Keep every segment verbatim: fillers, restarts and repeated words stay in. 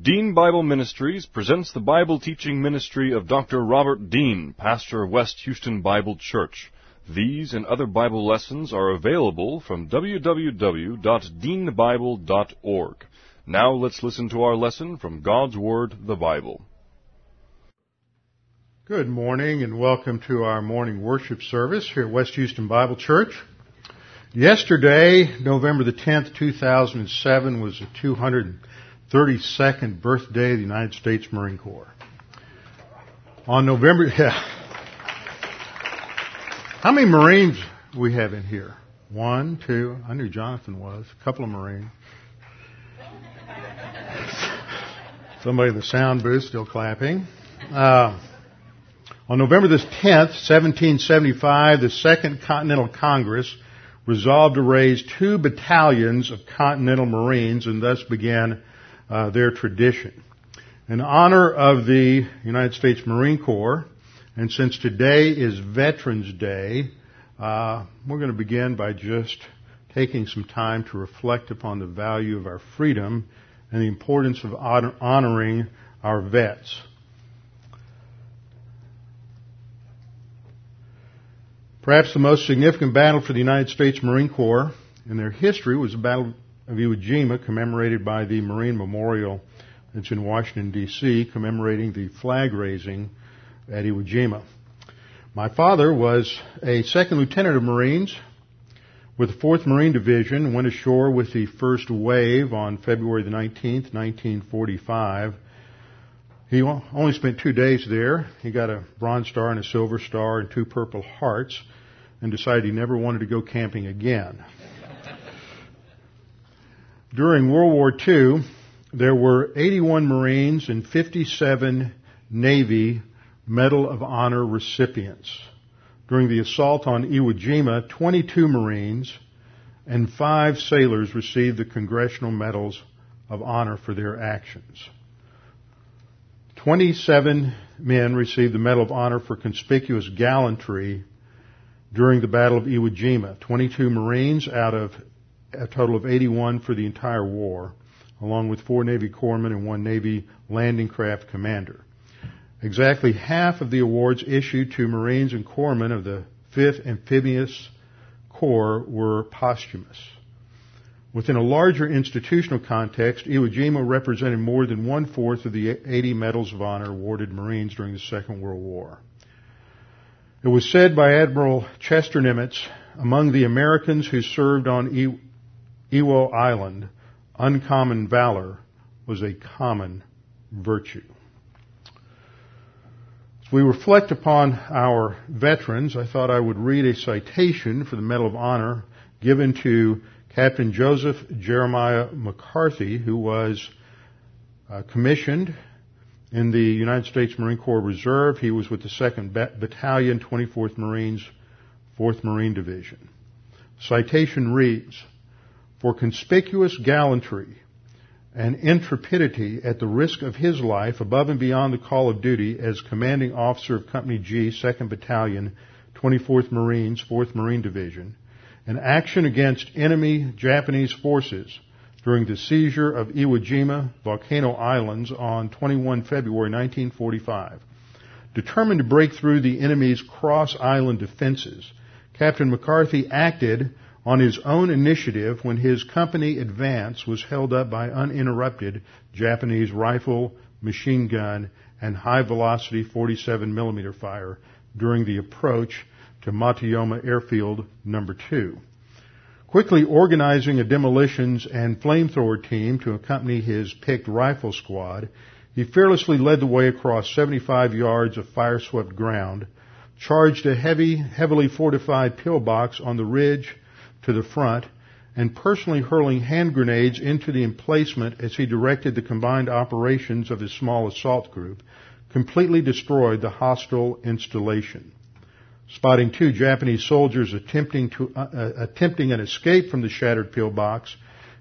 Dean Bible Ministries presents the Bible teaching ministry of Doctor Robert Dean, pastor of West Houston Bible Church. These and other Bible lessons are available from w w w dot dean bible dot org. Now let's listen to our lesson from God's Word, the Bible. Good morning and welcome to our morning worship service here at West Houston Bible Church. Yesterday, November the tenth, two thousand seven, was the two hundred thirty-second birthday of the United States Marine Corps. On November, yeah. How many Marines we have in here? One, two, I knew Jonathan was, a couple of Marines. Somebody in the sound booth still clapping. Uh, on November the tenth, seventeen seventy-five, the Second Continental Congress resolved to raise two battalions of Continental Marines and thus began uh, their tradition. In honor of the United States Marine Corps, and since today is Veterans Day, uh, we're going to begin by just taking some time to reflect upon the value of our freedom and the importance of honor- honoring our vets. Perhaps the most significant battle for the United States Marine Corps in their history was the Battle of Iwo Jima, commemorated by the Marine Memorial that's in Washington, D C, commemorating the flag raising at Iwo Jima. My father was a second lieutenant of Marines with the fourth Marine Division and went ashore with the first wave on February the nineteenth, nineteen forty-five. He only spent two days there. He got a Bronze Star and a Silver Star and two Purple Hearts, and decided he never wanted to go camping again. During World War Two, there were eighty-one Marines and fifty-seven Navy Medal of Honor recipients. During the assault on Iwo Jima, twenty-two Marines and five sailors received the Congressional Medals of Honor for their actions. twenty-seven men received the Medal of Honor for conspicuous gallantry during the Battle of Iwo Jima. twenty-two Marines out of a total of eighty-one for the entire war, along with four Navy corpsmen and one Navy landing craft commander. Exactly half of the awards issued to Marines and corpsmen of the fifth Amphibious Corps were posthumous. Within a larger institutional context, Iwo Jima represented more than one-fourth of the eighty Medals of Honor awarded Marines during the Second World War. It was said by Admiral Chester Nimitz, among the Americans who served on Iwo Island, uncommon valor was a common virtue. As we reflect upon our veterans, I thought I would read a citation for the Medal of Honor given to Captain Joseph Jeremiah McCarthy, who was uh, commissioned in the United States Marine Corps Reserve. He was with the second Battalion, twenty-fourth Marines, fourth Marine Division. Citation reads, "For conspicuous gallantry and intrepidity at the risk of his life above and beyond the call of duty as commanding officer of Company G, second Battalion, twenty-fourth Marines, fourth Marine Division, an action against enemy Japanese forces during the seizure of Iwo Jima, Volcano Islands, on the twenty-first of February nineteen forty-five. Determined to break through the enemy's cross-island defenses, Captain McCarthy acted on his own initiative when his company advance was held up by uninterrupted Japanese rifle, machine gun, and high-velocity forty-seven millimeter fire during the approach to Matayama Airfield number two. Quickly organizing a demolitions and flamethrower team to accompany his picked rifle squad, he fearlessly led the way across seventy-five yards of fire-swept ground, charged a heavy, heavily fortified pillbox on the ridge to the front, and personally hurling hand grenades into the emplacement as he directed the combined operations of his small assault group, completely destroyed the hostile installation. Spotting two Japanese soldiers attempting to uh, attempting an escape from the shattered pillbox,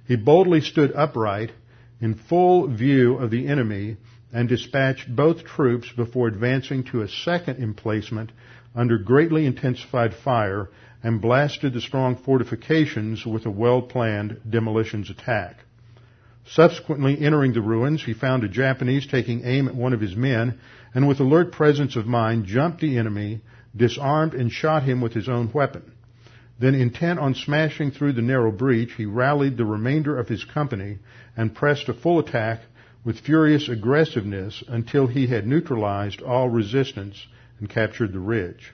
he boldly stood upright in full view of the enemy and dispatched both troops before advancing to a second emplacement under greatly intensified fire and blasted the strong fortifications with a well-planned demolitions attack. Subsequently entering the ruins, he found a Japanese taking aim at one of his men, and with alert presence of mind, jumped the enemy, disarmed and shot him with his own weapon. Then, intent on smashing through the narrow breach, he rallied the remainder of his company and pressed a full attack with furious aggressiveness until he had neutralized all resistance and captured the ridge.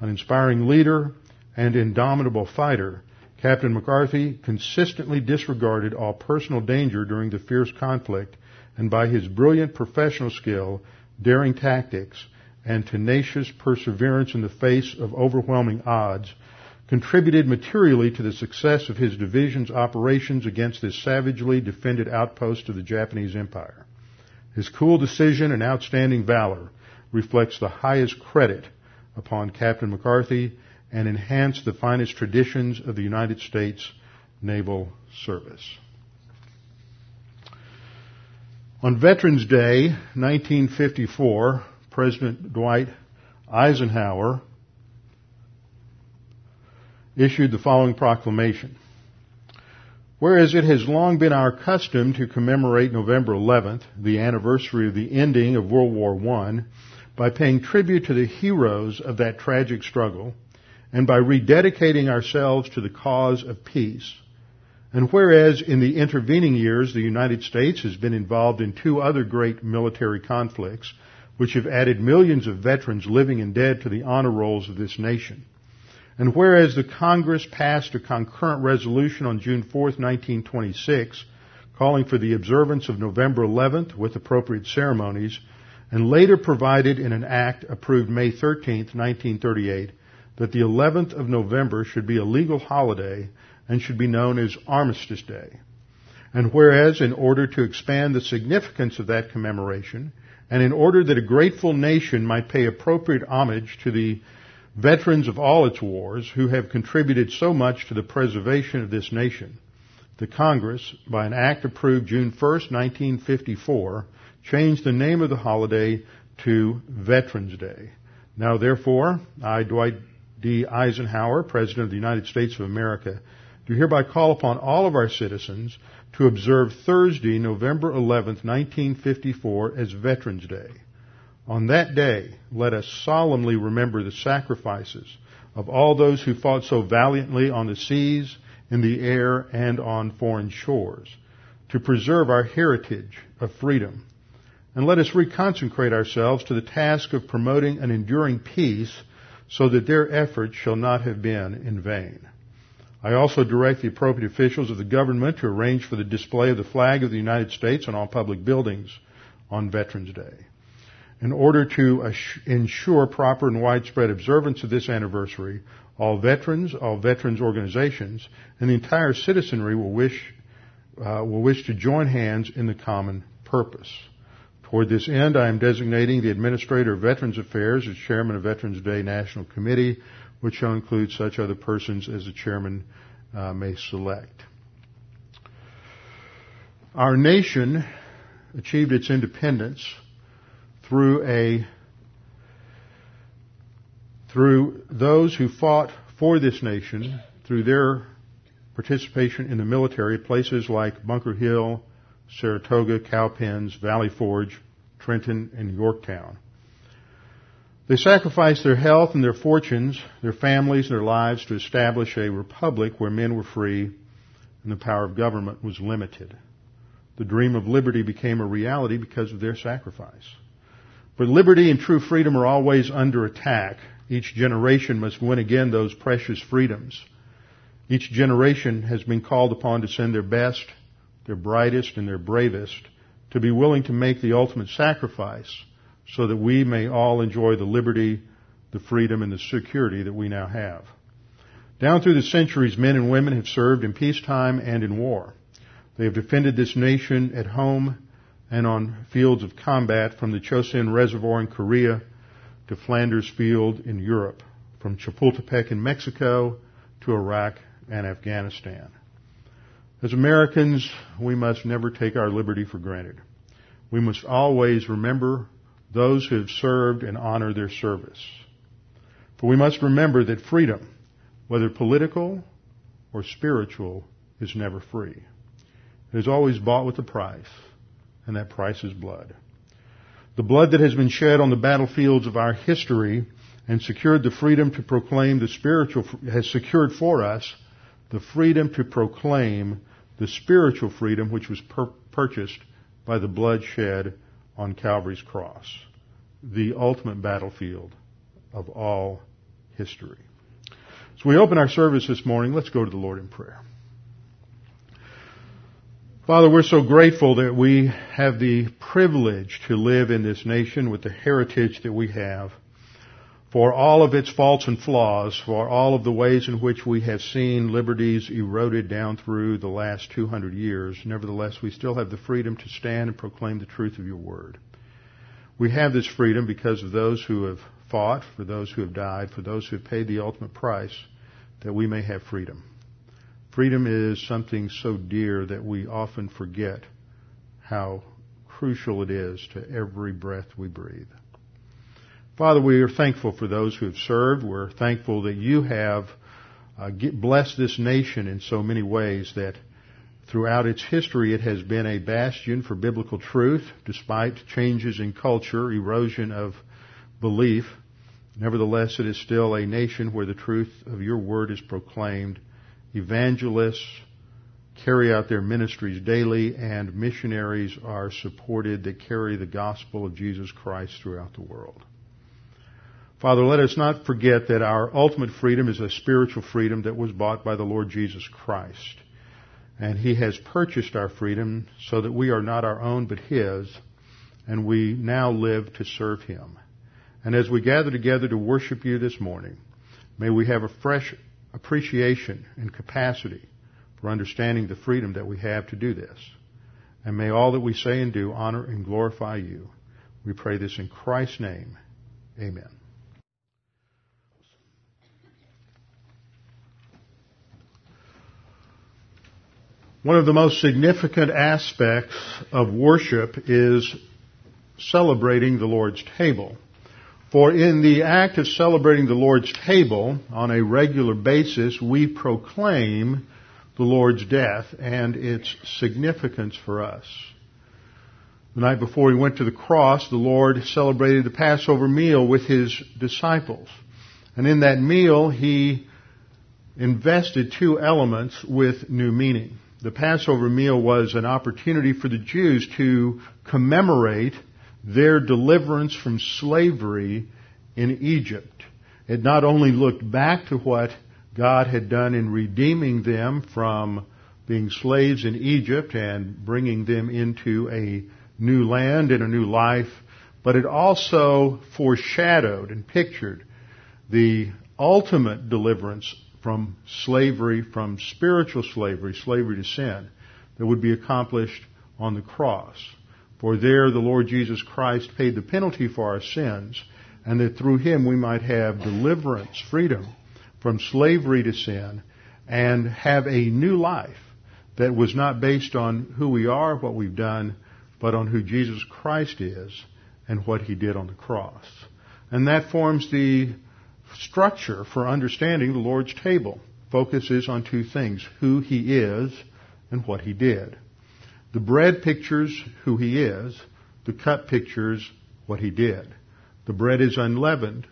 An inspiring leader and indomitable fighter, Captain McCarthy consistently disregarded all personal danger during the fierce conflict, and by his brilliant professional skill, daring tactics, and tenacious perseverance in the face of overwhelming odds, contributed materially to the success of his division's operations against this savagely defended outpost of the Japanese Empire. His cool decision and outstanding valor reflects the highest credit upon Captain McCarthy and enhance the finest traditions of the United States Naval Service. On Veterans Day, nineteen fifty-four, President Dwight Eisenhower issued the following proclamation. Whereas it has long been our custom to commemorate November eleventh, the anniversary of the ending of World War One, by paying tribute to the heroes of that tragic struggle, and by rededicating ourselves to the cause of peace. And whereas in the intervening years the United States has been involved in two other great military conflicts, which have added millions of veterans living and dead to the honor rolls of this nation. And whereas the Congress passed a concurrent resolution on June fourth, nineteen twenty-six, calling for the observance of November eleventh with appropriate ceremonies, and later provided in an act approved May thirteenth, nineteen thirty-eight, that the eleventh of November should be a legal holiday and should be known as Armistice Day. And whereas, in order to expand the significance of that commemoration, and in order that a grateful nation might pay appropriate homage to the veterans of all its wars who have contributed so much to the preservation of this nation, the Congress, by an act approved June first, nineteen fifty-four, changed the name of the holiday to Veterans Day. Now, therefore, I, Dwight D. Eisenhower, President of the United States of America, do hereby call upon all of our citizens to observe Thursday, November eleventh, nineteen fifty-four, as Veterans Day. On that day, let us solemnly remember the sacrifices of all those who fought so valiantly on the seas, in the air, and on foreign shores, to preserve our heritage of freedom. And let us reconsecrate ourselves to the task of promoting an enduring peace, so that their efforts shall not have been in vain. I also direct the appropriate officials of the government to arrange for the display of the flag of the United States on all public buildings on Veterans Day. In order to ensure proper and widespread observance of this anniversary, all veterans, all veterans organizations, and the entire citizenry will wish, uh, will wish to join hands in the common purpose. Toward this end, I am designating the Administrator of Veterans Affairs as Chairman of Veterans Day National Committee, which shall include such other persons as the Chairman uh, may select. Our nation achieved its independence through a through those who fought for this nation, through their participation in the military, places like Bunker Hill, Saratoga, Cowpens, Valley Forge, Trenton, and Yorktown. They sacrificed their health and their fortunes, their families, and their lives to establish a republic where men were free and the power of government was limited. The dream of liberty became a reality because of their sacrifice. But liberty and true freedom are always under attack. Each generation must win again those precious freedoms. Each generation has been called upon to send their best, their brightest, and their bravest, to be willing to make the ultimate sacrifice so that we may all enjoy the liberty, the freedom, and the security that we now have. Down through the centuries, men and women have served in peacetime and in war. They have defended this nation at home and on fields of combat, from the Chosin Reservoir in Korea to Flanders Field in Europe, from Chapultepec in Mexico to Iraq and Afghanistan. As Americans, we must never take our liberty for granted. We must always remember those who have served and honor their service. For we must remember that freedom, whether political or spiritual, is never free. It is always bought with a price, and that price is blood. The blood that has been shed on the battlefields of our history and secured the freedom to proclaim the spiritual, has secured for us the freedom to proclaim the spiritual freedom which was per- purchased by the blood shed on Calvary's cross, the ultimate battlefield of all history. So we open our service this morning. Let's go to the Lord in prayer. Father, we're so grateful that we have the privilege to live in this nation with the heritage that we have, for all of its faults and flaws, for all of the ways in which we have seen liberties eroded down through the last two hundred years. Nevertheless, we still have the freedom to stand and proclaim the truth of your word. We have this freedom because of those who have fought, for those who have died, for those who have paid the ultimate price, that we may have freedom. Freedom is something so dear that we often forget how crucial it is to every breath we breathe. Father, we are thankful for those who have served. We're thankful that you have uh, blessed this nation in so many ways that throughout its history it has been a bastion for biblical truth, despite changes in culture, erosion of belief. Nevertheless, it is still a nation where the truth of your word is proclaimed. Evangelists carry out their ministries daily, and missionaries are supported that carry the gospel of Jesus Christ throughout the world. Father, let us not forget that our ultimate freedom is a spiritual freedom that was bought by the Lord Jesus Christ. And he has purchased our freedom so that we are not our own but his, and we now live to serve him. And as we gather together to worship you this morning, may we have a fresh appreciation and capacity for understanding the freedom that we have to do this. And may all that we say and do honor and glorify you. We pray this in Christ's name. Amen. One of the most significant aspects of worship is celebrating the Lord's table. For in the act of celebrating the Lord's table on a regular basis, we proclaim the Lord's death and its significance for us. The night before he went to the cross, the Lord celebrated the Passover meal with his disciples. And in that meal, he invested two elements with new meaning. The Passover meal was an opportunity for the Jews to commemorate their deliverance from slavery in Egypt. It not only looked back to what God had done in redeeming them from being slaves in Egypt and bringing them into a new land and a new life, but it also foreshadowed and pictured the ultimate deliverance from slavery, from spiritual slavery, slavery to sin, that would be accomplished on the cross. For there the Lord Jesus Christ paid the penalty for our sins, and that through him we might have deliverance, freedom from slavery to sin, and have a new life that was not based on who we are, what we've done, but on who Jesus Christ is and what he did on the cross. And that forms the structure for understanding the Lord's table. Focuses on two things: who he is and what he did. The bread pictures who he is. The cup pictures what he did. The bread is unleavened.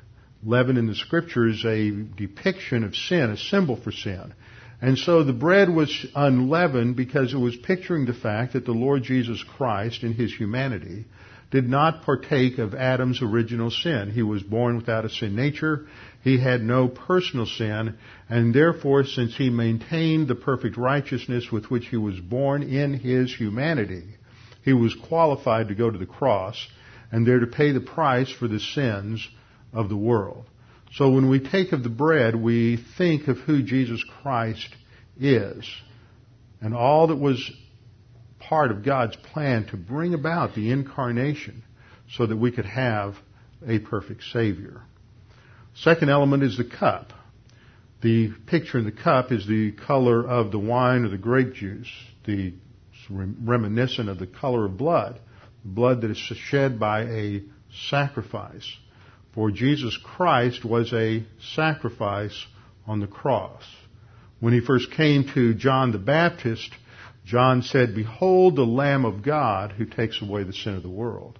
Leaven in the Scripture is a depiction of sin, a symbol for sin. And so the bread was unleavened because it was picturing the fact that the Lord Jesus Christ in his humanity did not partake of Adam's original sin. He was born without a sin nature. He had no personal sin, and therefore, since he maintained the perfect righteousness with which he was born in his humanity, he was qualified to go to the cross and there to pay the price for the sins of the world. So when we take of the bread, we think of who Jesus Christ is and all that was part of God's plan to bring about the incarnation so that we could have a perfect Savior. Second element is the cup. The picture in the cup is the color of the wine or the grape juice, the reminiscent of the color of blood, blood that is shed by a sacrifice. For Jesus Christ was a sacrifice on the cross. When he first came to John the Baptist, John said, "Behold the Lamb of God who takes away the sin of the world."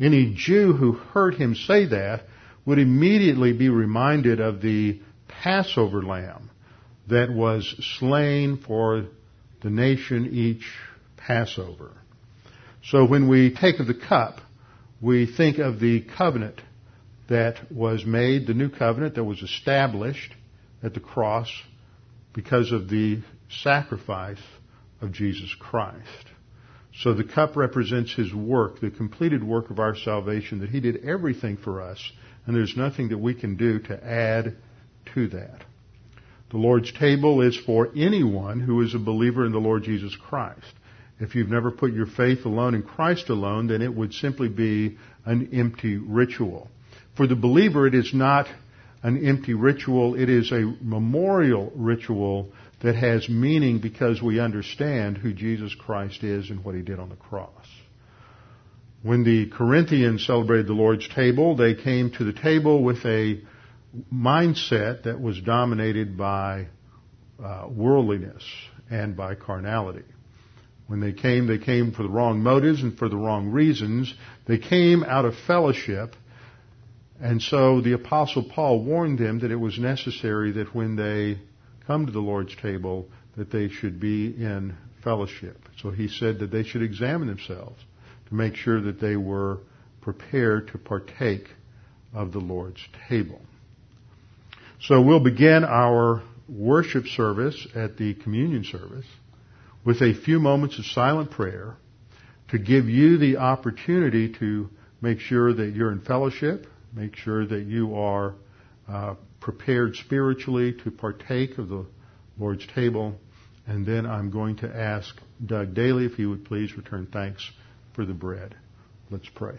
Any Jew who heard him say that would immediately be reminded of the Passover lamb that was slain for the nation each Passover. So when we take of the cup, we think of the covenant that was made, the new covenant that was established at the cross because of the sacrifice of Jesus Christ. So the cup represents his work, the completed work of our salvation, that he did everything for us, and there's nothing that we can do to add to that. The Lord's table is for anyone who is a believer in the Lord Jesus Christ. If you've never put your faith alone in Christ alone, then it would simply be an empty ritual. For the believer, it is not an empty ritual. It is a memorial ritual that has meaning because we understand who Jesus Christ is and what he did on the cross. When the Corinthians celebrated the Lord's table, they came to the table with a mindset that was dominated by uh, worldliness and by carnality. When they came, they came for the wrong motives and for the wrong reasons. They came out of fellowship, and so the Apostle Paul warned them that it was necessary that when they come to the Lord's table, that they should be in fellowship. So he said that they should examine themselves to make sure that they were prepared to partake of the Lord's table. So we'll begin our worship service at the communion service with a few moments of silent prayer to give you the opportunity to make sure that you're in fellowship, make sure that you are uh, prepared spiritually to partake of the Lord's table. And then I'm going to ask Doug Daly if he would please return thanks for the bread. Let's pray.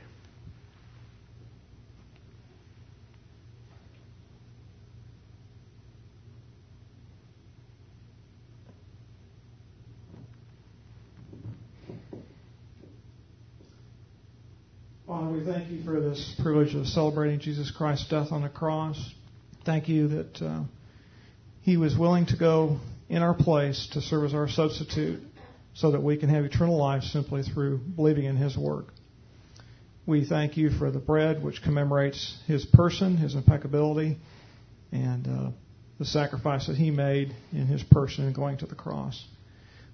Father, we thank you for this privilege of celebrating Jesus Christ's death on the cross. Thank you that uh, he was willing to go in our place to serve as our substitute so that we can have eternal life simply through believing in his work. We thank you for the bread, which commemorates his person, his impeccability, and uh, the sacrifice that he made in his person in going to the cross.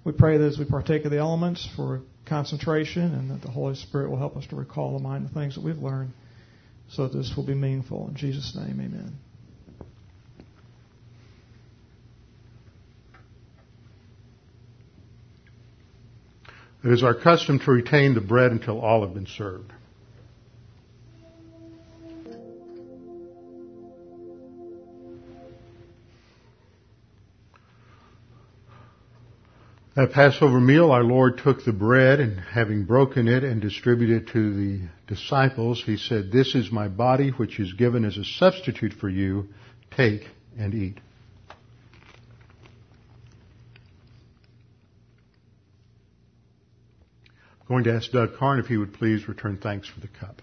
We pray that as we partake of the elements for concentration, and that the Holy Spirit will help us to recall to mind the things that we've learned so that this will be meaningful. In Jesus' name, amen. It is our custom to retain the bread until all have been served. At Passover meal, our Lord took the bread, and having broken it and distributed it to the disciples, he said, "This is my body, which is given as a substitute for you. Take and eat." I'm going to ask Doug Carn if he would please return thanks for the cup.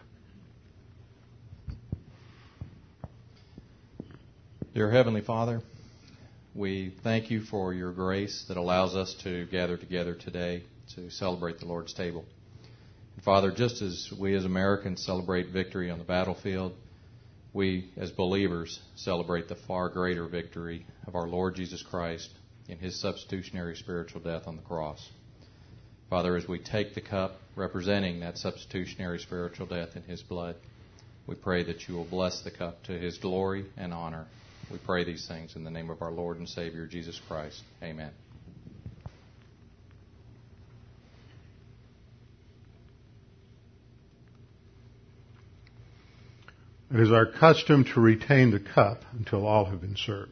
Dear Heavenly Father, we thank you for your grace that allows us to gather together today to celebrate the Lord's table. And Father, just as we as Americans celebrate victory on the battlefield, we as believers celebrate the far greater victory of our Lord Jesus Christ in his substitutionary spiritual death on the cross. Father, as we take the cup representing that substitutionary spiritual death in his blood, we pray that you will bless the cup to his glory and honor. We pray these things in the name of our Lord and Savior, Jesus Christ. Amen. It is our custom to retain the cup until all have been served.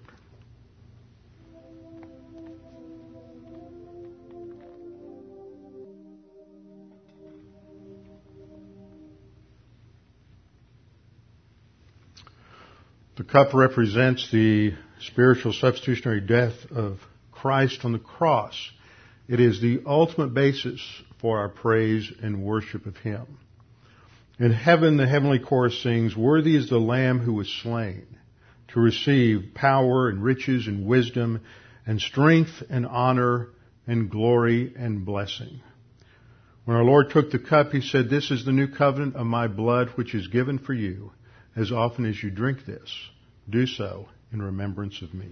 The cup represents the spiritual substitutionary death of Christ on the cross. It is the ultimate basis for our praise and worship of him. In heaven, the heavenly chorus sings, "Worthy is the Lamb who was slain, to receive power and riches and wisdom and strength and honor and glory and blessing. When our Lord took the cup, he said, "This is the new covenant of my blood, which is given for you. As often as you drink this, do so in remembrance of me."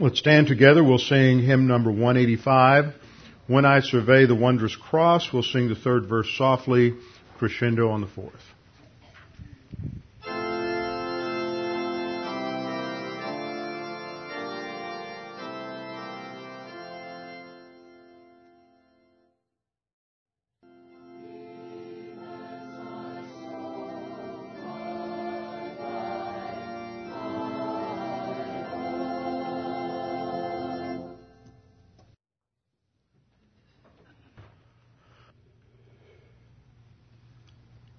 Let's stand together. We'll sing hymn number one eighty-five. When I Survey the Wondrous Cross. We'll sing the third verse softly, crescendo on the fourth.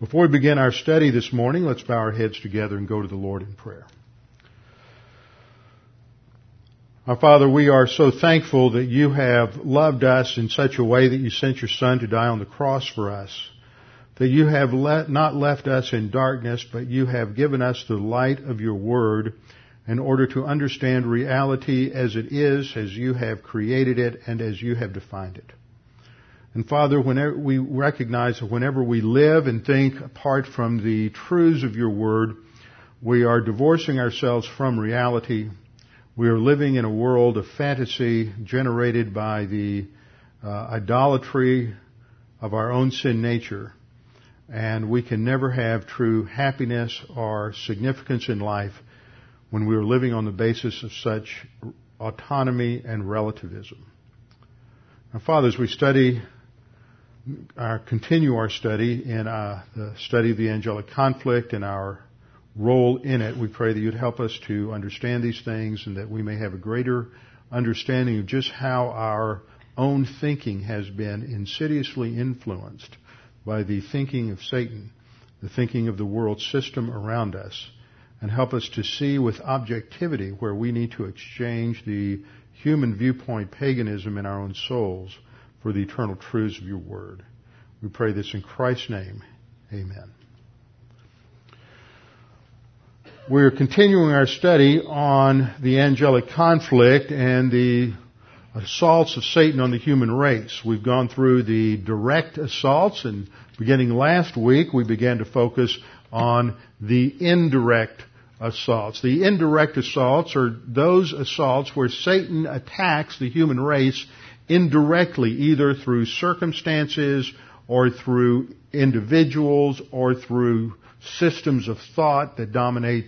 Before we begin our study this morning, let's bow our heads together and go to the Lord in prayer. Our Father, we are so thankful that you have loved us in such a way that you sent your Son to die on the cross for us, that you have let, not left us in darkness, but you have given us the light of your Word in order to understand reality as it is, as you have created it, and as you have defined it. And Father, whenever we recognize that whenever we live and think apart from the truths of your word, we are divorcing ourselves from reality. We are living in a world of fantasy generated by the uh, idolatry of our own sin nature. And we can never have true happiness or significance in life when we are living on the basis of such autonomy and relativism. Now, Father, as we study... Our, continue our study in uh, the study of the angelic conflict and our role in it. We pray that you'd help us to understand these things and that we may have a greater understanding of just how our own thinking has been insidiously influenced by the thinking of Satan, the thinking of the world system around us, and help us to see with objectivity where we need to exchange the human viewpoint paganism in our own souls for the eternal truths of your word. We pray this in Christ's name. Amen. We're continuing our study on the angelic conflict and the assaults of Satan on the human race. We've gone through the direct assaults, and beginning last week, we began to focus on the indirect assaults. The indirect assaults are those assaults where Satan attacks the human race indirectly, either through circumstances or through individuals or through systems of thought that dominate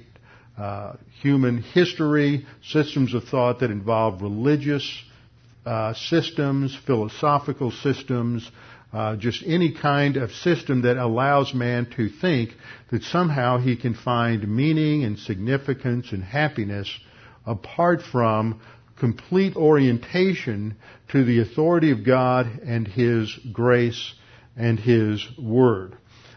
uh, human history, systems of thought that involve religious uh, systems, philosophical systems, uh, just any kind of system that allows man to think that somehow he can find meaning and significance and happiness apart from complete orientation to the authority of God and his grace and his word.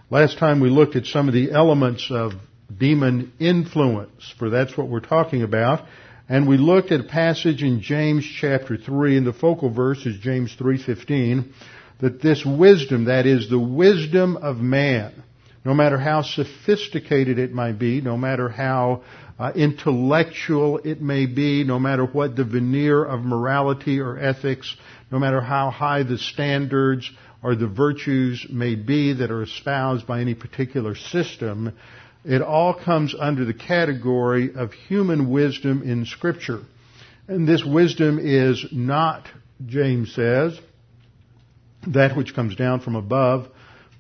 Last time we looked at some of the elements of demon influence, for that's what we're talking about, and we looked at a passage in James chapter three, and the focal verse is James three fifteen, that this wisdom, that is the wisdom of man, no matter how sophisticated it might be, no matter how uh, intellectual it may be, no matter what the veneer of morality or ethics, no matter how high the standards or the virtues may be that are espoused by any particular system, it all comes under the category of human wisdom in Scripture. And this wisdom is not, James says, that which comes down from above,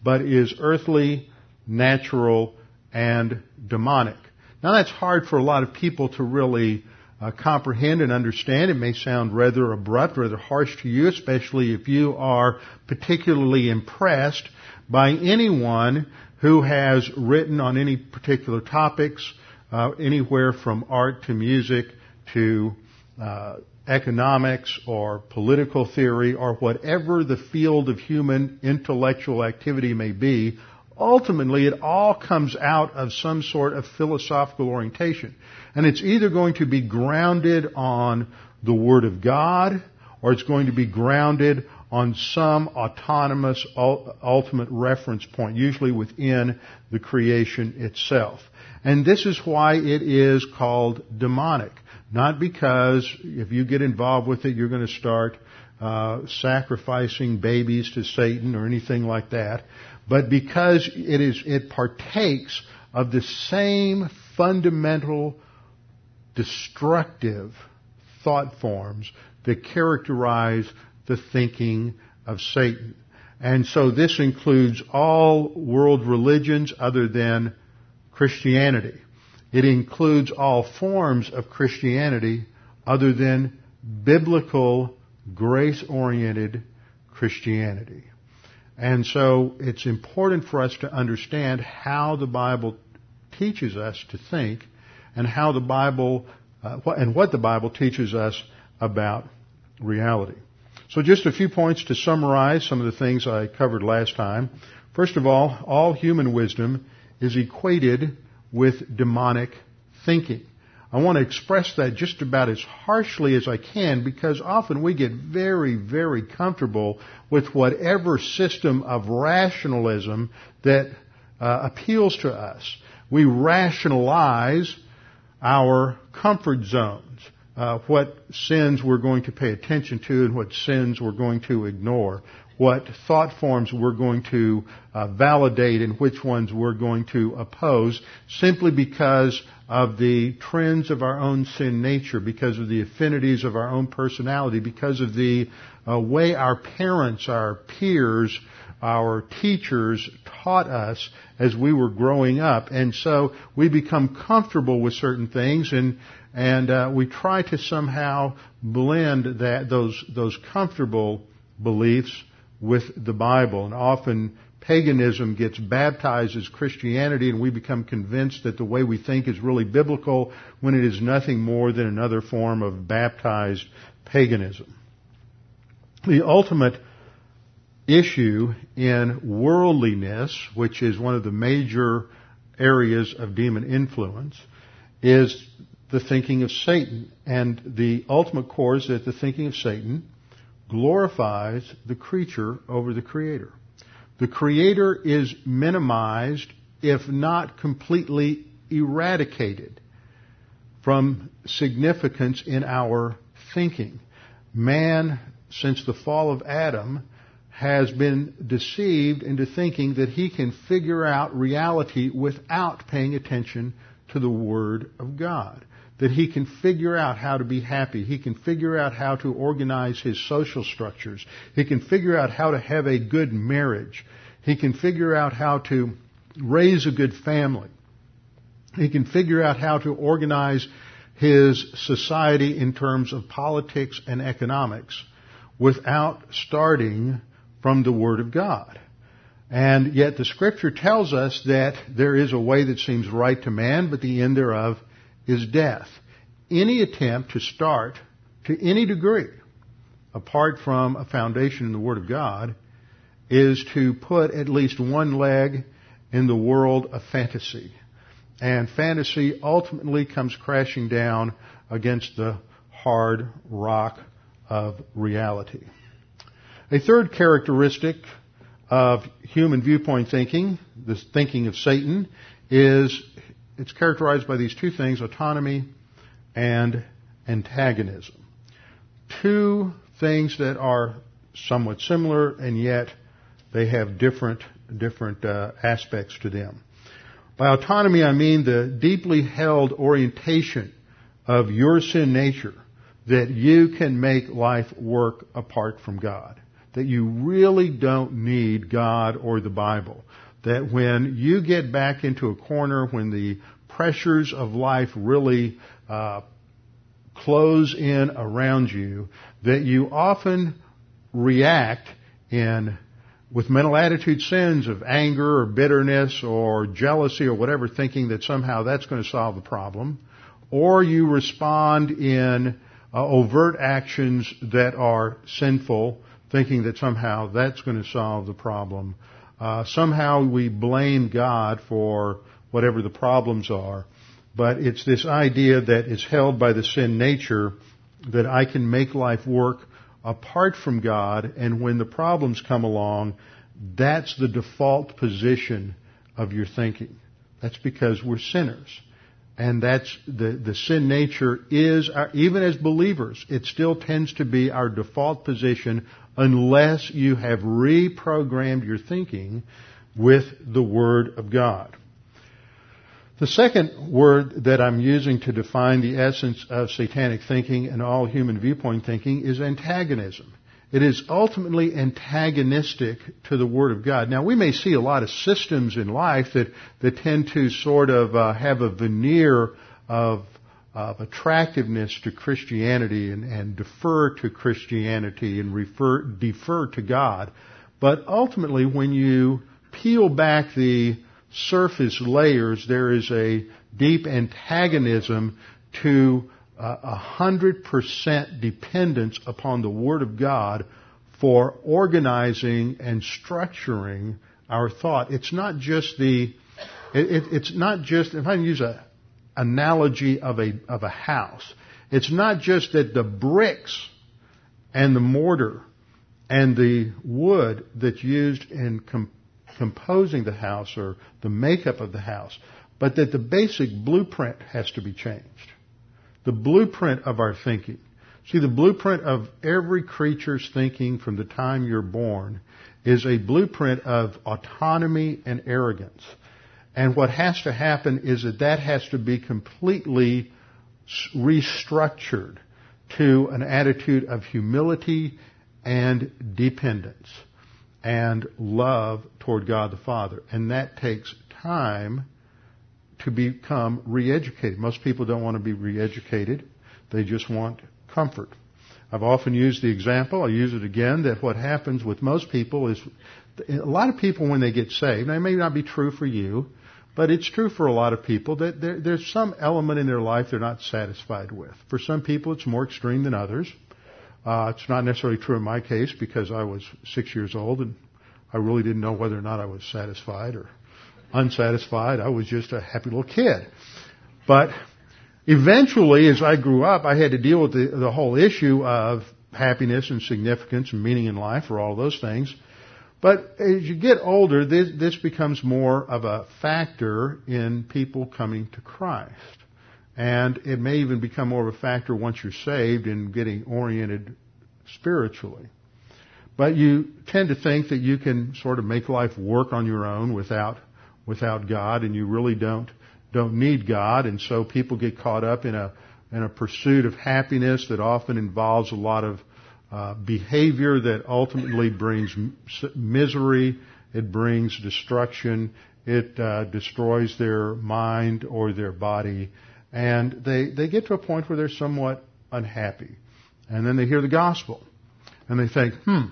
but is earthly, natural, and demonic. Now that's hard for a lot of people to really uh, comprehend and understand. It may sound rather abrupt, rather harsh to you, especially if you are particularly impressed by anyone who has written on any particular topics, uh, anywhere from art to music to uh, economics or political theory or whatever the field of human intellectual activity may be. Ultimately, it all comes out of some sort of philosophical orientation. And it's either going to be grounded on the Word of God, or it's going to be grounded on some autonomous ultimate reference point, usually within the creation itself. And this is why it is called demonic. Not because if you get involved with it, you're going to start uh, sacrificing babies to Satan or anything like that, but because it is, it partakes of the same fundamental destructive thought forms that characterize the thinking of Satan. And so this includes all world religions other than Christianity. It includes all forms of Christianity other than biblical, grace-oriented Christianity. And so it's important for us to understand how the Bible teaches us to think and how the Bible, uh, wh- and what the Bible teaches us about reality. So just a few points to summarize some of the things I covered last time. First of all, all human wisdom is equated with demonic thinking. I want to express that just about as harshly as I can, because often we get very, very comfortable with whatever system of rationalism that uh, appeals to us. We rationalize our comfort zones, uh, what sins we're going to pay attention to and what sins we're going to ignore, what thought forms we're going to uh, validate and which ones we're going to oppose, simply because of the trends of our own sin nature, because of the affinities of our own personality, because of the uh, way our parents, our peers, our teachers taught us as we were growing up. And so we become comfortable with certain things, and and uh, we try to somehow blend that those those comfortable beliefs with the Bible. And often paganism gets baptized as Christianity, and we become convinced that the way we think is really biblical when it is nothing more than another form of baptized paganism. The ultimate issue in worldliness, which is one of the major areas of demon influence, is the thinking of Satan. And the ultimate cause is that the thinking of Satan glorifies the creature over the Creator. The Creator is minimized, if not completely eradicated, from significance in our thinking. Man, since the fall of Adam, has been deceived into thinking that he can figure out reality without paying attention to the Word of God, that he can figure out how to be happy. He can figure out how to organize his social structures. He can figure out how to have a good marriage. He can figure out how to raise a good family. He can figure out how to organize his society in terms of politics and economics without starting from the Word of God. And yet the Scripture tells us that there is a way that seems right to man, but the end thereof is death. Any attempt to start to any degree apart from a foundation in the Word of God is to put at least one leg in the world of fantasy. And fantasy ultimately comes crashing down against the hard rock of reality. A third characteristic of human viewpoint thinking, this thinking of Satan, is it's characterized by these two things, autonomy and antagonism. Two things that are somewhat similar, and yet they have different different uh, aspects to them. By autonomy, I mean the deeply held orientation of your sin nature that you can make life work apart from God, that you really don't need God or the Bible, that when you get back into a corner, when the pressures of life really uh, close in around you, that you often react in with mental attitude sins of anger or bitterness or jealousy or whatever, thinking that somehow that's going to solve the problem, or you respond in uh, overt actions that are sinful, thinking that somehow that's going to solve the problem. Uh, somehow we blame God for whatever the problems are, but it's this idea that is held by the sin nature that I can make life work apart from God, and when the problems come along, that's the default position of your thinking. That's because we're sinners. And that's the, the sin nature is, our, even as believers, it still tends to be our default position unless you have reprogrammed your thinking with the Word of God. The second word that I'm using to define the essence of satanic thinking and all human viewpoint thinking is antagonism. It is ultimately antagonistic to the Word of God. Now, we may see a lot of systems in life that, that tend to sort of uh, have a veneer of, of attractiveness to Christianity and, and defer to Christianity and refer, defer to God. But ultimately, when you peel back the surface layers, there is a deep antagonism to a hundred percent dependence upon the Word of God for organizing and structuring our thought. It's not just the, it, it's not just, if I can use an analogy of a, of a house, it's not just that the bricks and the mortar and the wood that's used in com- composing the house or the makeup of the house, but that the basic blueprint has to be changed. The blueprint of our thinking. See, the blueprint of every creature's thinking from the time you're born is a blueprint of autonomy and arrogance. And what has to happen is that that has to be completely restructured to an attitude of humility and dependence and love toward God the Father. And that takes time to become re-educated. Most people don't want to be re-educated. They just want comfort. I've often used the example, I'll use it again, that what happens with most people is a lot of people when they get saved, now it may not be true for you, but it's true for a lot of people that there, there's some element in their life they're not satisfied with. For some people it's more extreme than others. Uh, it's not necessarily true in my case because I was six years old and I really didn't know whether or not I was satisfied or unsatisfied. I was just a happy little kid. But eventually, as I grew up, I had to deal with the, the whole issue of happiness and significance and meaning in life or all those things. But as you get older, this, this becomes more of a factor in people coming to Christ. And it may even become more of a factor once you're saved in getting oriented spiritually. But you tend to think that you can sort of make life work on your own without without God, and you really don't don't need God, and so people get caught up in a in a pursuit of happiness that often involves a lot of uh, behavior that ultimately brings misery. It brings destruction. It uh, destroys their mind or their body, and they they get to a point where they're somewhat unhappy, and then they hear the gospel, and they think, hmm,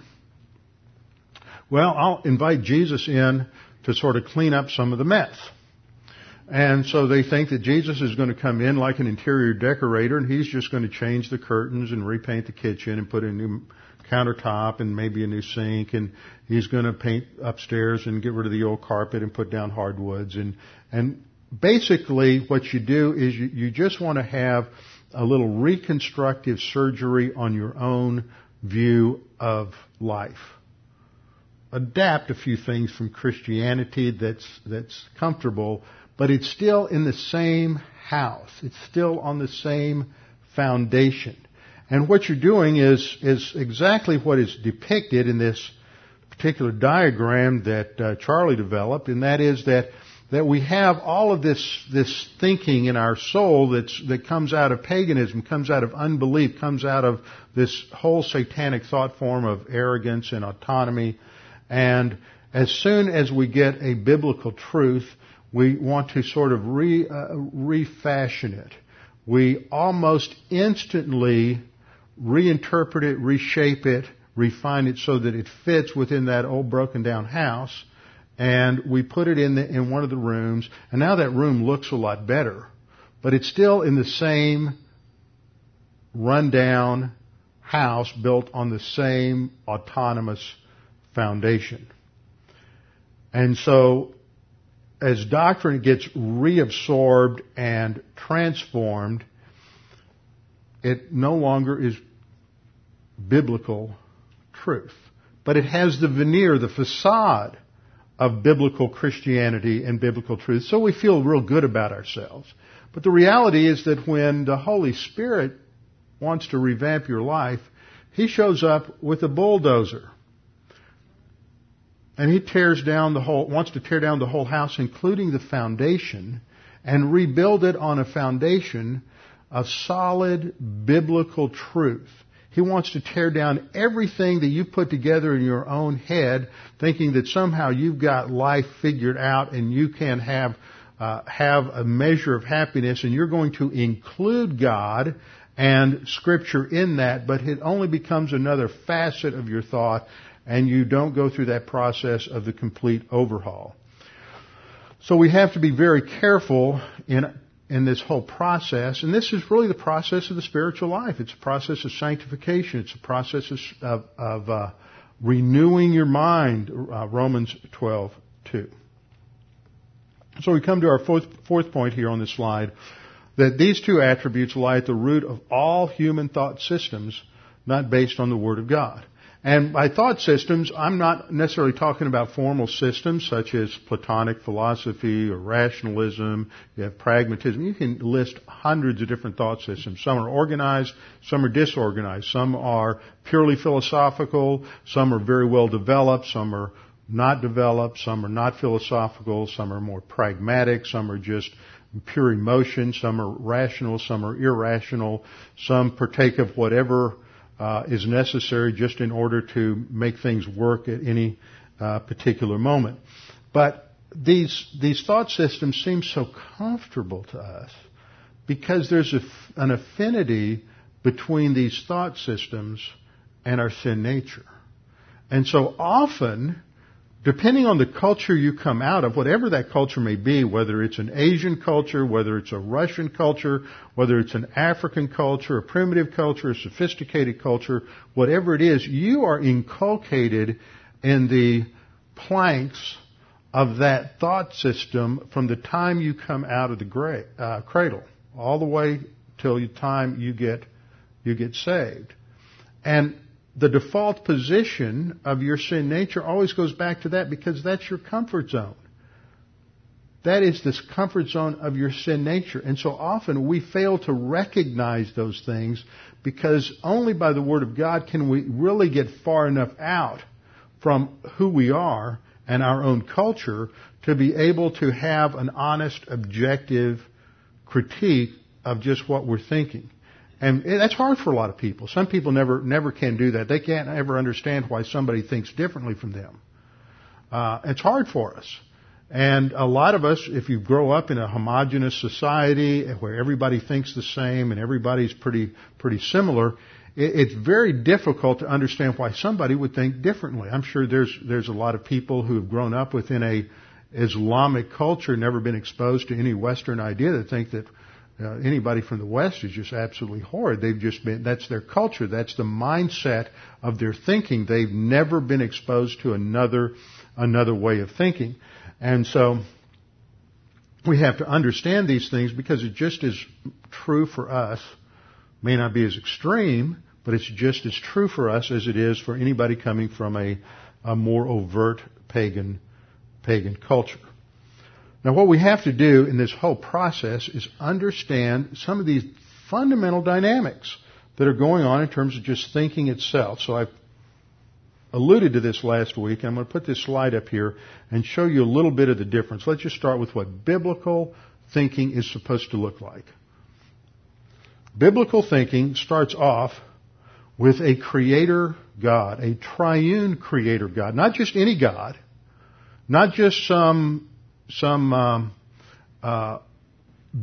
well, I'll invite Jesus in to sort of clean up some of the mess. And so they think that Jesus is going to come in like an interior decorator and he's just going to change the curtains and repaint the kitchen and put in a new countertop and maybe a new sink, and he's going to paint upstairs and get rid of the old carpet and put down hardwoods. And and basically what you do is you, you just want to have a little reconstructive surgery on your own view of life. Adapt a few things from Christianity that's that's comfortable, but it's still in the same house. It's still on the same foundation. And what you're doing is is exactly what is depicted in this particular diagram that uh, Charlie developed, and that is that that we have all of this this thinking in our soul that's, that comes out of paganism, comes out of unbelief, comes out of this whole satanic thought form of arrogance and autonomy. And as soon as we get a biblical truth, we want to sort of re, uh, refashion it. We almost instantly reinterpret it, reshape it, refine it so that it fits within that old broken down house, and we put it in the, in one of the rooms, and now that room looks a lot better, but it's still in the same rundown house built on the same autonomous foundation. And so as doctrine gets reabsorbed and transformed, it no longer is biblical truth. But it has the veneer, the facade of biblical Christianity and biblical truth. So we feel real good about ourselves. But the reality is that when the Holy Spirit wants to revamp your life, He shows up with a bulldozer. And He tears down the whole, wants to tear down the whole house, including the foundation, and rebuild it on a foundation of solid biblical truth. He wants to tear down everything that you put together in your own head, thinking that somehow you've got life figured out and you can have uh, have a measure of happiness, and you're going to include God and Scripture in that, but it only becomes another facet of your thought, and you don't go through that process of the complete overhaul. So we have to be very careful in in this whole process, and this is really the process of the spiritual life. It's a process of sanctification. It's a process of, of uh, renewing your mind, uh, Romans twelve two. So we come to our fourth, fourth point here on this slide, that these two attributes lie at the root of all human thought systems not based on the Word of God. And by thought systems, I'm not necessarily talking about formal systems such as Platonic philosophy or rationalism. You have pragmatism. You can list hundreds of different thought systems. Some are organized, some are disorganized. Some are purely philosophical. Some are very well developed. Some are not developed. Some are not philosophical. Some are more pragmatic. Some are just pure emotion. Some are rational. Some are irrational. Some partake of whatever Uh, is necessary just in order to make things work at any uh, particular moment. But these these thought systems seem so comfortable to us because there's a, an affinity between these thought systems and our sin nature. And so often, depending on the culture you come out of, whatever that culture may be, whether it's an Asian culture, whether it's a Russian culture, whether it's an African culture, a primitive culture, a sophisticated culture, whatever it is, you are inculcated in the planks of that thought system from the time you come out of the gra- uh, cradle, all the way till the time you get you get saved. And the default position of your sin nature always goes back to that because that's your comfort zone. That is this comfort zone of your sin nature. And so often we fail to recognize those things because only by the Word of God can we really get far enough out from who we are and our own culture to be able to have an honest, objective critique of just what we're thinking. And that's hard for a lot of people. Some people never never can do that. They can't ever understand why somebody thinks differently from them. Uh, it's hard for us. And a lot of us, if you grow up in a homogeneous society where everybody thinks the same and everybody's pretty pretty similar, it, it's very difficult to understand why somebody would think differently. I'm sure there's there's a lot of people who have grown up within a Islamic culture, never been exposed to any Western idea, that think that Uh, anybody from the West is just absolutely horrid. They've just been, that's their culture. That's the mindset of their thinking. They've never been exposed to another, another way of thinking. And so we have to understand these things because it just is true for us. May not be as extreme, but it's just as true for us as it is for anybody coming from a, a more overt pagan, pagan culture. Now, what we have to do in this whole process is understand some of these fundamental dynamics that are going on in terms of just thinking itself. So I've alluded to this last week. I'm going to put this slide up here and show you a little bit of the difference. Let's just start with what biblical thinking is supposed to look like. Biblical thinking starts off with a creator God, a triune creator God, not just any God, not just some some um, uh,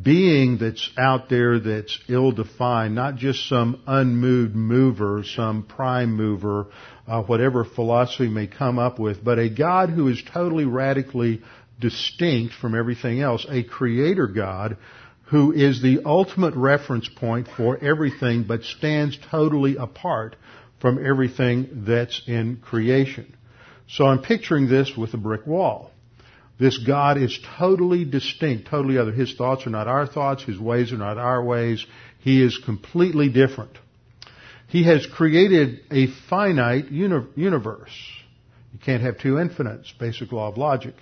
being that's out there that's ill-defined, not just some unmoved mover, some prime mover, uh, whatever philosophy may come up with, but a God who is totally, radically distinct from everything else, a creator God who is the ultimate reference point for everything but stands totally apart from everything that's in creation. So I'm picturing this with a brick wall. This God is totally distinct, totally other. His thoughts are not our thoughts. His ways are not our ways. He is completely different. He has created a finite uni- universe. You can't have two infinites, basic law of logic.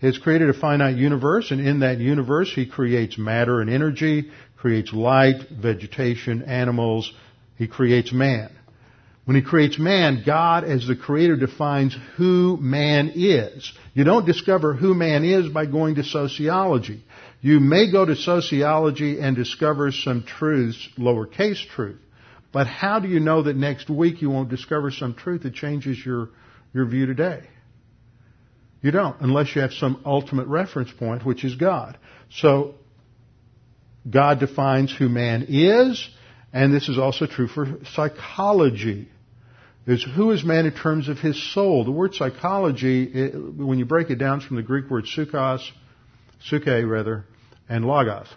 He has created a finite universe, and in that universe, He creates matter and energy, creates light, vegetation, animals. He creates man. When He creates man, God, as the Creator, defines who man is. You don't discover who man is by going to sociology. You may go to sociology and discover some truths, lowercase truth. But how do you know that next week you won't discover some truth that changes your, your view today? You don't, unless you have some ultimate reference point, which is God. So, God defines who man is, and this is also true for psychology. Is who is man in terms of his soul. The word psychology, it, when you break it down, it's from the Greek word psychos, psyche rather, and logos.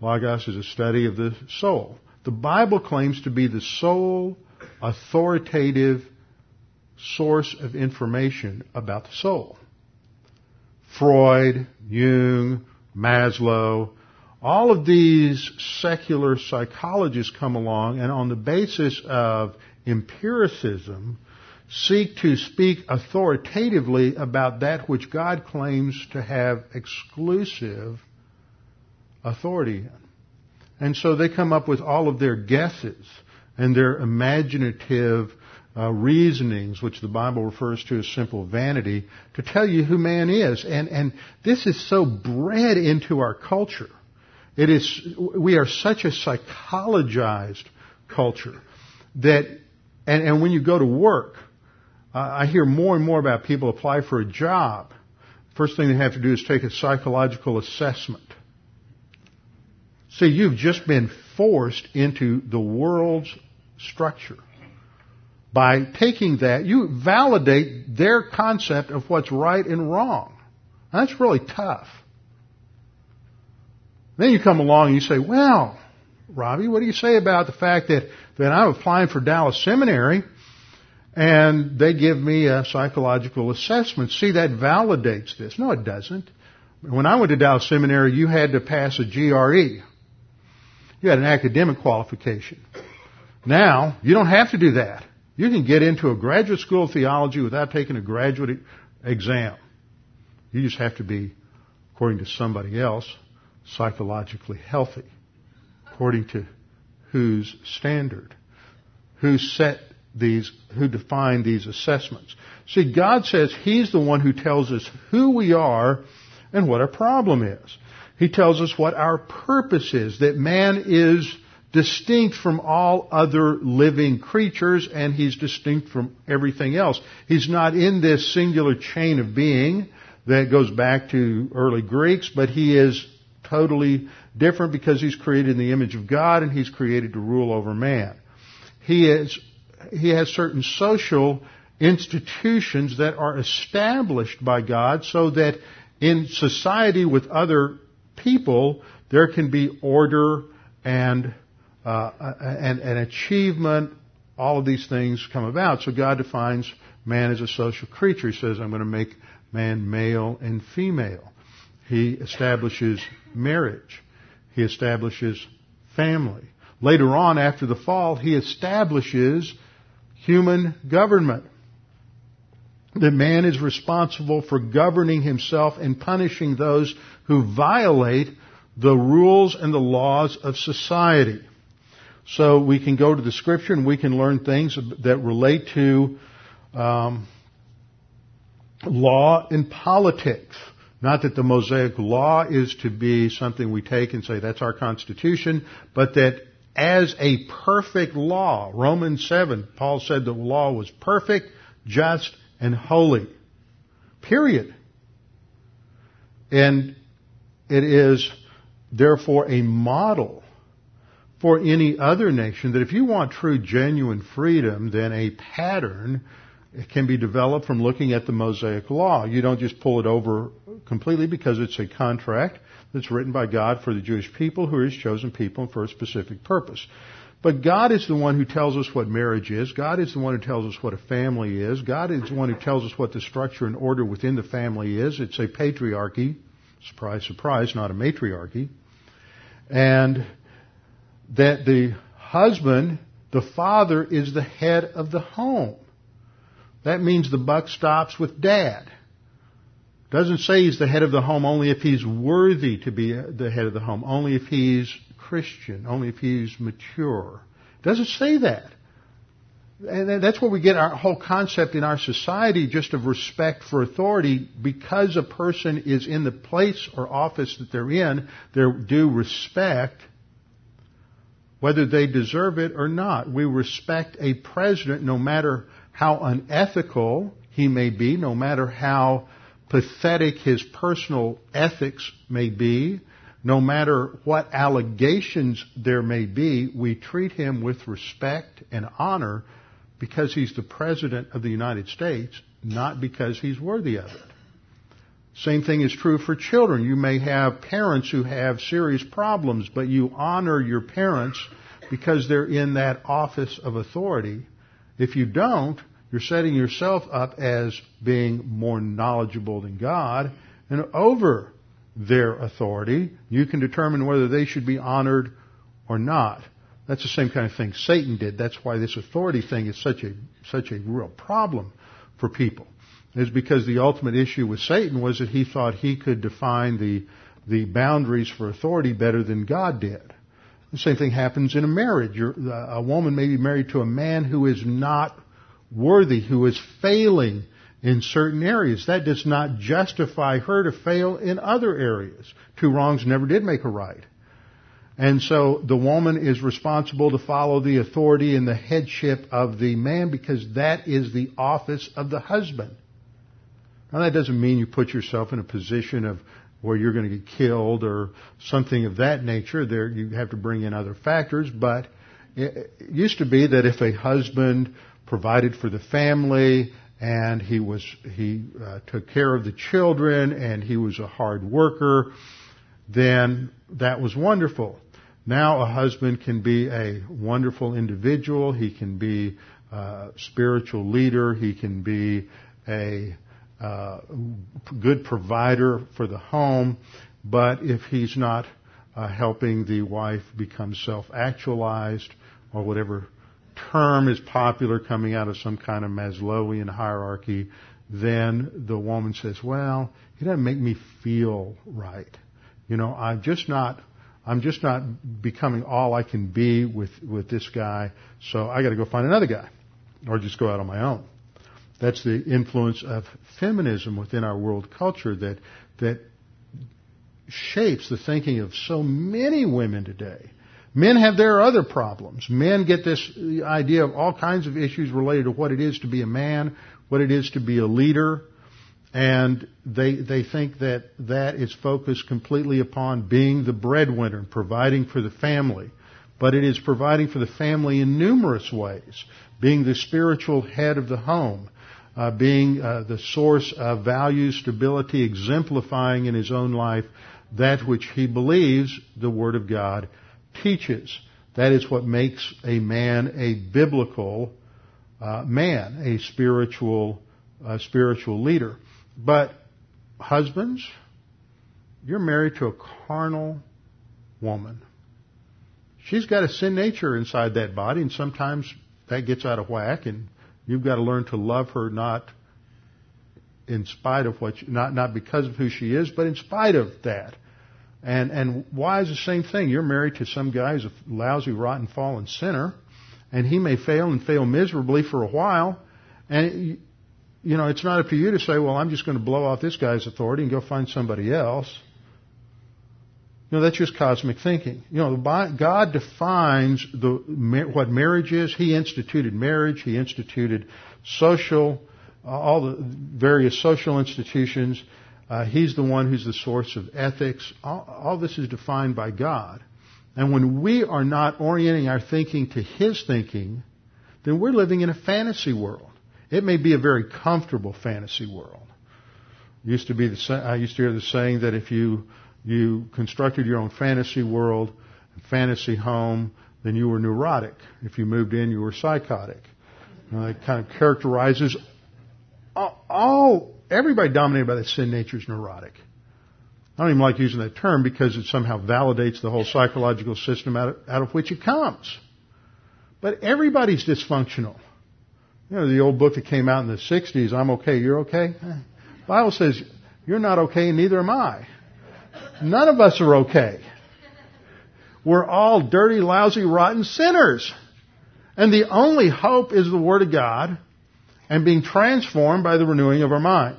Logos is a study of the soul. The Bible claims to be the sole authoritative source of information about the soul. Freud, Jung, Maslow, all of these secular psychologists come along and on the basis of empiricism seek to speak authoritatively about that which God claims to have exclusive authority in. And so they come up with all of their guesses and their imaginative uh, reasonings, which the Bible refers to as simple vanity, to tell you who man is. And, and this is so bred into our culture. It is, we are such a psychologized culture that, and, and when you go to work, uh, I hear more and more about people apply for a job. First thing they have to do is take a psychological assessment. See, you've just been forced into the world's structure. By taking that, you validate their concept of what's right and wrong. Now, that's really tough. Then you come along and you say, well, Robbie, what do you say about the fact that, that I'm applying for Dallas Seminary and they give me a psychological assessment? See, that validates this. No, it doesn't. When I went to Dallas Seminary, you had to pass a G R E. You had an academic qualification. Now, you don't have to do that. You can get into a graduate school of theology without taking a graduate exam. You just have to be, according to somebody else, psychologically healthy, according to whose standard, who set these, who defined these assessments. See, God says He's the one who tells us who we are and what our problem is. He tells us what our purpose is, that man is distinct from all other living creatures and he's distinct from everything else. He's not in this singular chain of being that goes back to early Greeks, but he is totally different because he's created in the image of God and he's created to rule over man. He is, he has certain social institutions that are established by God so that in society with other people there can be order and, uh, and, and achievement. All of these things come about. So God defines man as a social creature. He says, I'm going to make man male and female. He establishes marriage. He establishes family. Later on, after the fall, He establishes human government. That man is responsible for governing himself and punishing those who violate the rules and the laws of society. So we can go to the Scripture and we can learn things that relate to um, law and politics. Not that the Mosaic Law is to be something we take and say that's our Constitution, but that as a perfect law, Romans seven, Paul said the law was perfect, just, and holy. Period. And it is therefore a model for any other nation that if you want true, genuine freedom, then a pattern it can be developed from looking at the Mosaic Law. You don't just pull it over completely because it's a contract that's written by God for the Jewish people who are His chosen people for a specific purpose. But God is the one who tells us what marriage is. God is the one who tells us what a family is. God is the one who tells us what the structure and order within the family is. It's a patriarchy. Surprise, surprise, not a matriarchy. And that the husband, the father, is the head of the home. That means the buck stops with dad. Doesn't say he's the head of the home only if he's worthy to be the head of the home, only if he's Christian, only if he's mature. Doesn't say that. And that's where we get our whole concept in our society just of respect for authority. Because a person is in the place or office that they're in, they're due respect whether they deserve it or not. We respect a president no matter how unethical he may be, no matter how pathetic his personal ethics may be, no matter what allegations there may be, we treat him with respect and honor because he's the President of the United States, not because he's worthy of it. Same thing is true for children. You may have parents who have serious problems, but you honor your parents because they're in that office of authority. If you don't, you're setting yourself up as being more knowledgeable than God and over their authority. You can determine whether they should be honored or not. That's the same kind of thing Satan did. That's why this authority thing is such a such a real problem for people. It's because the ultimate issue with Satan was that he thought he could define the the boundaries for authority better than God did. The same thing happens in a marriage. You're, a woman may be married to a man who is not worthy, who is failing in certain areas. That does not justify her to fail in other areas. Two wrongs never did make a right. And so the woman is responsible to follow the authority and the headship of the man because that is the office of the husband. Now that doesn't mean you put yourself in a position of where you're going to get killed or something of that nature. There you have to bring in other factors, but it used to be that if a husband provided for the family and he was he uh, took care of the children and he was a hard worker, then that was wonderful. Now a husband can be a wonderful individual. He can be a spiritual leader. He can be a uh, good provider for the home. But if he's not uh, helping the wife become self-actualized or whatever term is popular coming out of some kind of Maslowian hierarchy, then the woman says, well, he doesn't make me feel right. You know, I'm just not, I'm just not becoming all I can be with, with this guy, so I gotta go find another guy. Or just go out on my own. That's the influence of feminism within our world culture that, that shapes the thinking of so many women today. Men have their other problems. Men get this idea of all kinds of issues related to what it is to be a man, what it is to be a leader, and they they think that that is focused completely upon being the breadwinner and providing for the family. But it is providing for the family in numerous ways, being the spiritual head of the home, uh, being uh, the source of value, stability, exemplifying in his own life that which he believes the Word of God teaches. That is what makes a man a biblical uh, man, a spiritual uh, spiritual leader. But husbands, you're married to a carnal woman. She's got a sin nature inside that body, and sometimes that gets out of whack, and you've got to learn to love her not in spite of what, she, not not because of who she is, but in spite of that. And and why is the same thing? You're married to some guy who's a lousy, rotten, fallen sinner, and he may fail and fail miserably for a while, And, you know, it's not up to you to say, well, I'm just going to blow out this guy's authority and go find somebody else. You know, that's just cosmic thinking. You know, God defines the what marriage is. He instituted marriage. He instituted social, uh, all the various social institutions. Uh, he's the one who's the source of ethics. All, all this is defined by God. And when we are not orienting our thinking to His thinking, then we're living in a fantasy world. It may be a very comfortable fantasy world. Used to be the I used to hear the saying that if you you constructed your own fantasy world, fantasy home, then you were neurotic. If you moved in, you were psychotic. Now, that kind of characterizes all, all everybody dominated by that sin nature is neurotic. I don't even like using that term because it somehow validates the whole psychological system out of, out of which it comes. But everybody's dysfunctional. You know, the old book that came out in the sixties, I'm okay, you're okay. The Bible says, you're not okay and neither am I. None of us are okay. We're all dirty, lousy, rotten sinners. And the only hope is the Word of God and being transformed by the renewing of our mind.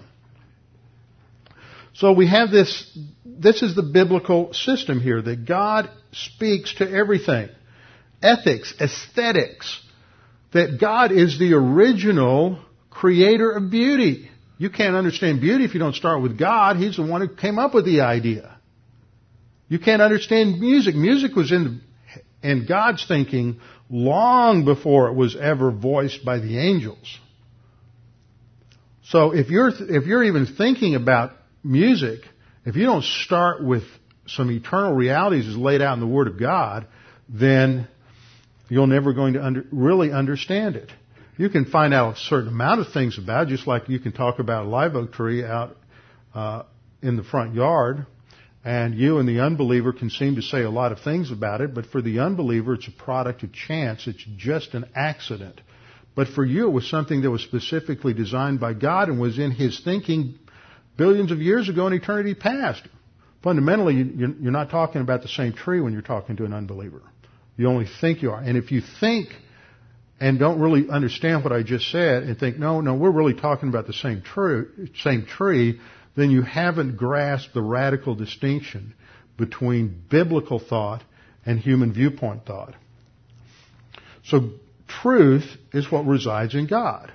So we have this, this is the biblical system here, that God speaks to everything. Ethics, aesthetics, that God is the original creator of beauty. You can't understand beauty if you don't start with God. He's the one who came up with the idea. You can't understand music. Music was in, in God's thinking long before it was ever voiced by the angels. So if you're, if you're even thinking about music, if you don't start with some eternal realities as laid out in the Word of God, then you're never going to under, really understand it. You can find out a certain amount of things about it, just like you can talk about a live oak tree out uh, in the front yard, and you and the unbeliever can seem to say a lot of things about it, but for the unbeliever, it's a product of chance. It's just an accident. But for you, it was something that was specifically designed by God and was in His thinking billions of years ago in eternity past. Fundamentally, you're not talking about the same tree when you're talking to an unbeliever. You only think you are. And if you think and don't really understand what I just said and think, no, no, we're really talking about the same tree, same tree, then you haven't grasped the radical distinction between biblical thought and human viewpoint thought. So truth is what resides in God.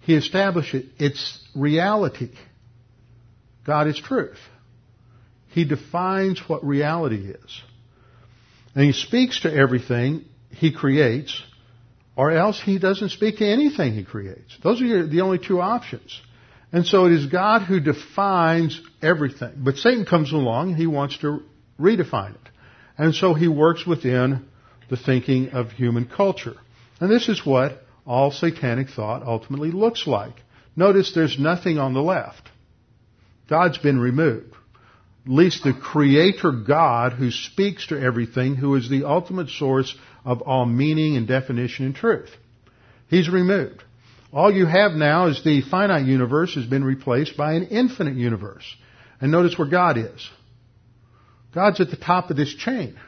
He established it. It's reality. God is truth. He defines what reality is. And He speaks to everything He creates, or else He doesn't speak to anything He creates. Those are the only two options. And so it is God who defines everything. But Satan comes along and he wants to redefine it. And so he works within the thinking of human culture. And this is what all satanic thought ultimately looks like. Notice there's nothing on the left. God's been removed. At least the Creator God who speaks to everything, who is the ultimate source of all meaning and definition and truth. He's removed. All you have now is the finite universe has been replaced by an infinite universe. And notice where God is. God's at the top of this chain.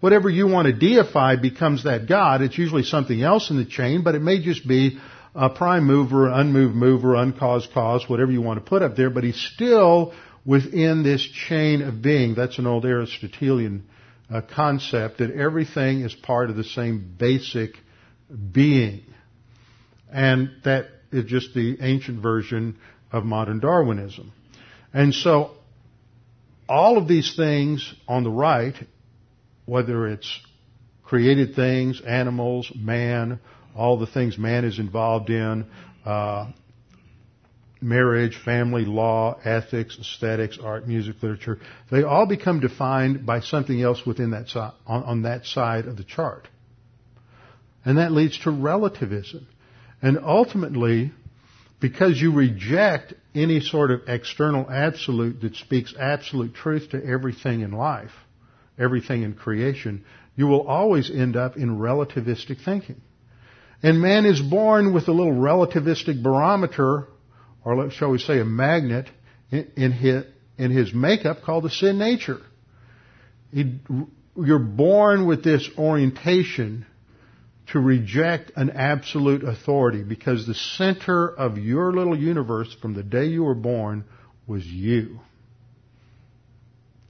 Whatever you want to deify becomes that God. It's usually something else in the chain, but it may just be a prime mover, unmoved mover, uncaused cause, whatever you want to put up there, but He's still within this chain of being. That's an old Aristotelian uh, concept, that everything is part of the same basic being. And that is just the ancient version of modern Darwinism. And so all of these things on the right, whether it's created things, animals, man, all the things man is involved in, uh marriage, family, law, ethics, aesthetics, art, music, literature, they all become defined by something else within that si- on, on that side of the chart. And that leads to relativism. And ultimately, because you reject any sort of external absolute that speaks absolute truth to everything in life, everything in creation, you will always end up in relativistic thinking. And man is born with a little relativistic barometer, or shall we say a magnet, in his, in his makeup called the sin nature. He, you're born with this orientation to reject an absolute authority, because the center of your little universe from the day you were born was you.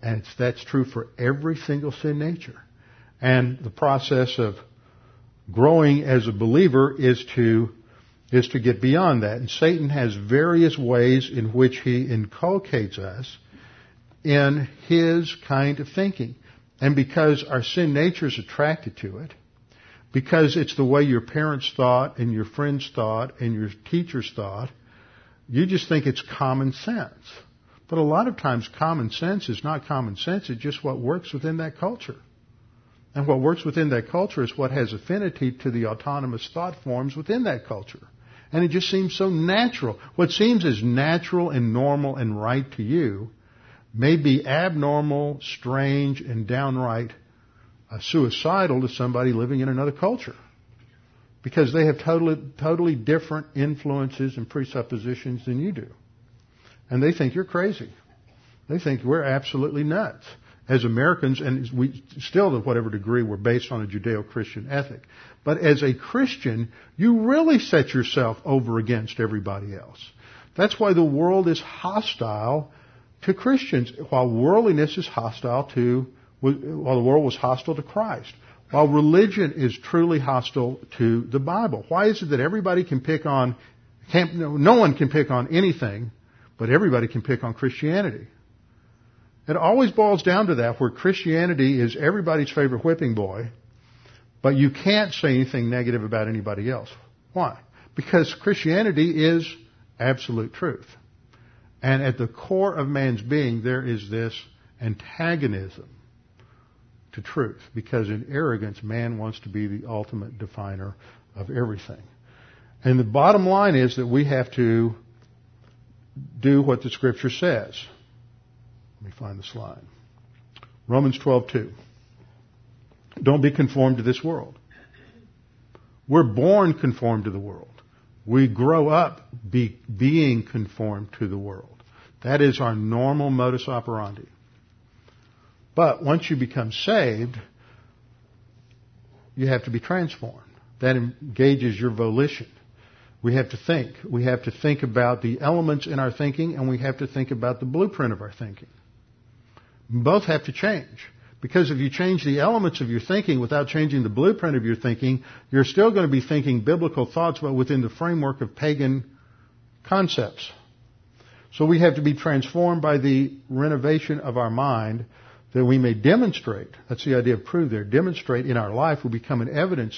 And it's, that's true for every single sin nature. And the process of growing as a believer is to is to get beyond that. And Satan has various ways in which he inculcates us in his kind of thinking. And because our sin nature is attracted to it, because it's the way your parents thought and your friends thought and your teachers thought, you just think it's common sense. But a lot of times common sense is not common sense. It's just what works within that culture. And what works within that culture is what has affinity to the autonomous thought forms within that culture. And it just seems so natural. What seems as natural and normal and right to you may be abnormal, strange, and downright uh, suicidal to somebody living in another culture, because they have totally, totally different influences and presuppositions than you do. And they think you're crazy. They think we're absolutely nuts. As Americans, and we still, to whatever degree, we're based on a Judeo-Christian ethic. But as a Christian, you really set yourself over against everybody else. That's why the world is hostile to Christians, while worldliness is hostile to, while the world was hostile to Christ, while religion is truly hostile to the Bible. Why is it that everybody can pick on, can't, no, no one can pick on anything, but everybody can pick on Christianity? It always boils down to that, where Christianity is everybody's favorite whipping boy, but you can't say anything negative about anybody else. Why? Because Christianity is absolute truth. And at the core of man's being, there is this antagonism to truth, because in arrogance, man wants to be the ultimate definer of everything. And the bottom line is that we have to do what the Scripture says. Let me find the slide. Romans twelve two. Don't be conformed to this world. We're born conformed to the world. We grow up be, being conformed to the world. That is our normal modus operandi. But once you become saved, you have to be transformed. That engages your volition. We have to think. We have to think about the elements in our thinking, and we have to think about the blueprint of our thinking. Both have to change, because if you change the elements of your thinking without changing the blueprint of your thinking, you're still going to be thinking biblical thoughts, but within the framework of pagan concepts. So we have to be transformed by the renovation of our mind, that we may demonstrate, that's the idea of prove there, demonstrate in our life, will become an evidence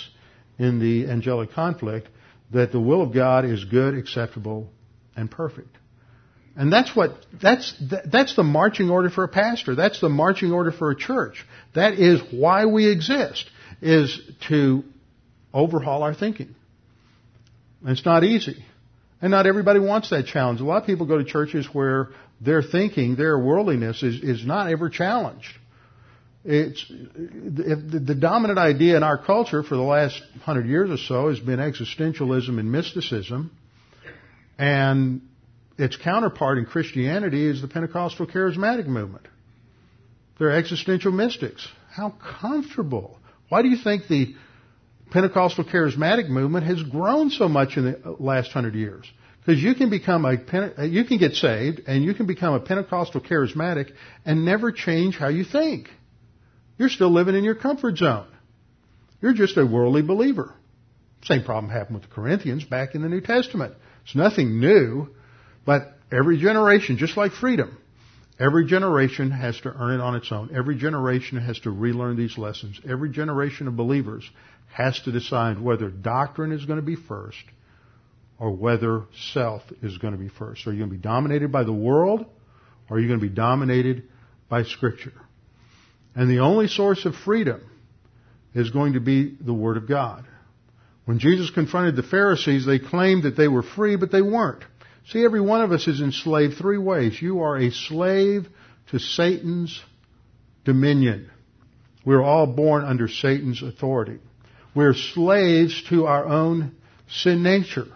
in the angelic conflict, that the will of God is good, acceptable, and perfect. And that's what, that's, that's the marching order for a pastor. That's the marching order for a church. That is why we exist, is to overhaul our thinking. And it's not easy. And not everybody wants that challenge. A lot of people go to churches where their thinking, their worldliness is, is not ever challenged. It's, the dominant idea in our culture for the last hundred years or so has been existentialism and mysticism. And its counterpart in Christianity is the Pentecostal charismatic movement. They're existential mystics. How comfortable. Why do you think the Pentecostal charismatic movement has grown so much in the last hundred years? Because you can become a, you can get saved and you can become a Pentecostal charismatic and never change how you think. You're still living in your comfort zone. You're just a worldly believer. Same problem happened with the Corinthians back in the New Testament. It's nothing new. But every generation, just like freedom, every generation has to earn it on its own. Every generation has to relearn these lessons. Every generation of believers has to decide whether doctrine is going to be first or whether self is going to be first. Are you going to be dominated by the world, or are you going to be dominated by Scripture? And the only source of freedom is going to be the Word of God. When Jesus confronted the Pharisees, they claimed that they were free, but they weren't. See, every one of us is enslaved three ways. You are a slave to Satan's dominion. We're all born under Satan's authority. We're slaves to our own sin nature.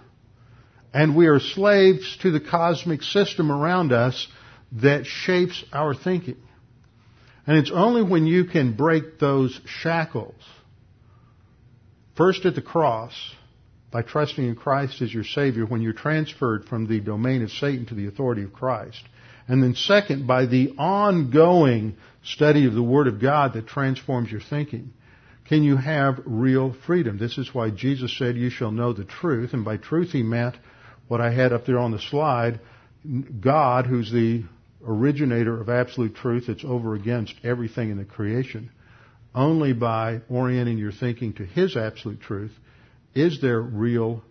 And we are slaves to the cosmic system around us that shapes our thinking. And it's only when you can break those shackles First at the cross, by trusting in Christ as your Savior, when you're transferred from the domain of Satan to the authority of Christ. And then second, by the ongoing study of the Word of God that transforms your thinking, can you have real freedom. This is why Jesus said, you shall know the truth. And by truth he meant what I had up there on the slide, God, who's the originator of absolute truth that's over against everything in the creation. Only by orienting your thinking to his absolute truth is there real,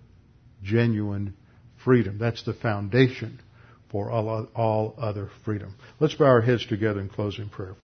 genuine freedom. That's the foundation for all, all other freedom. Let's bow our heads together and close in prayer.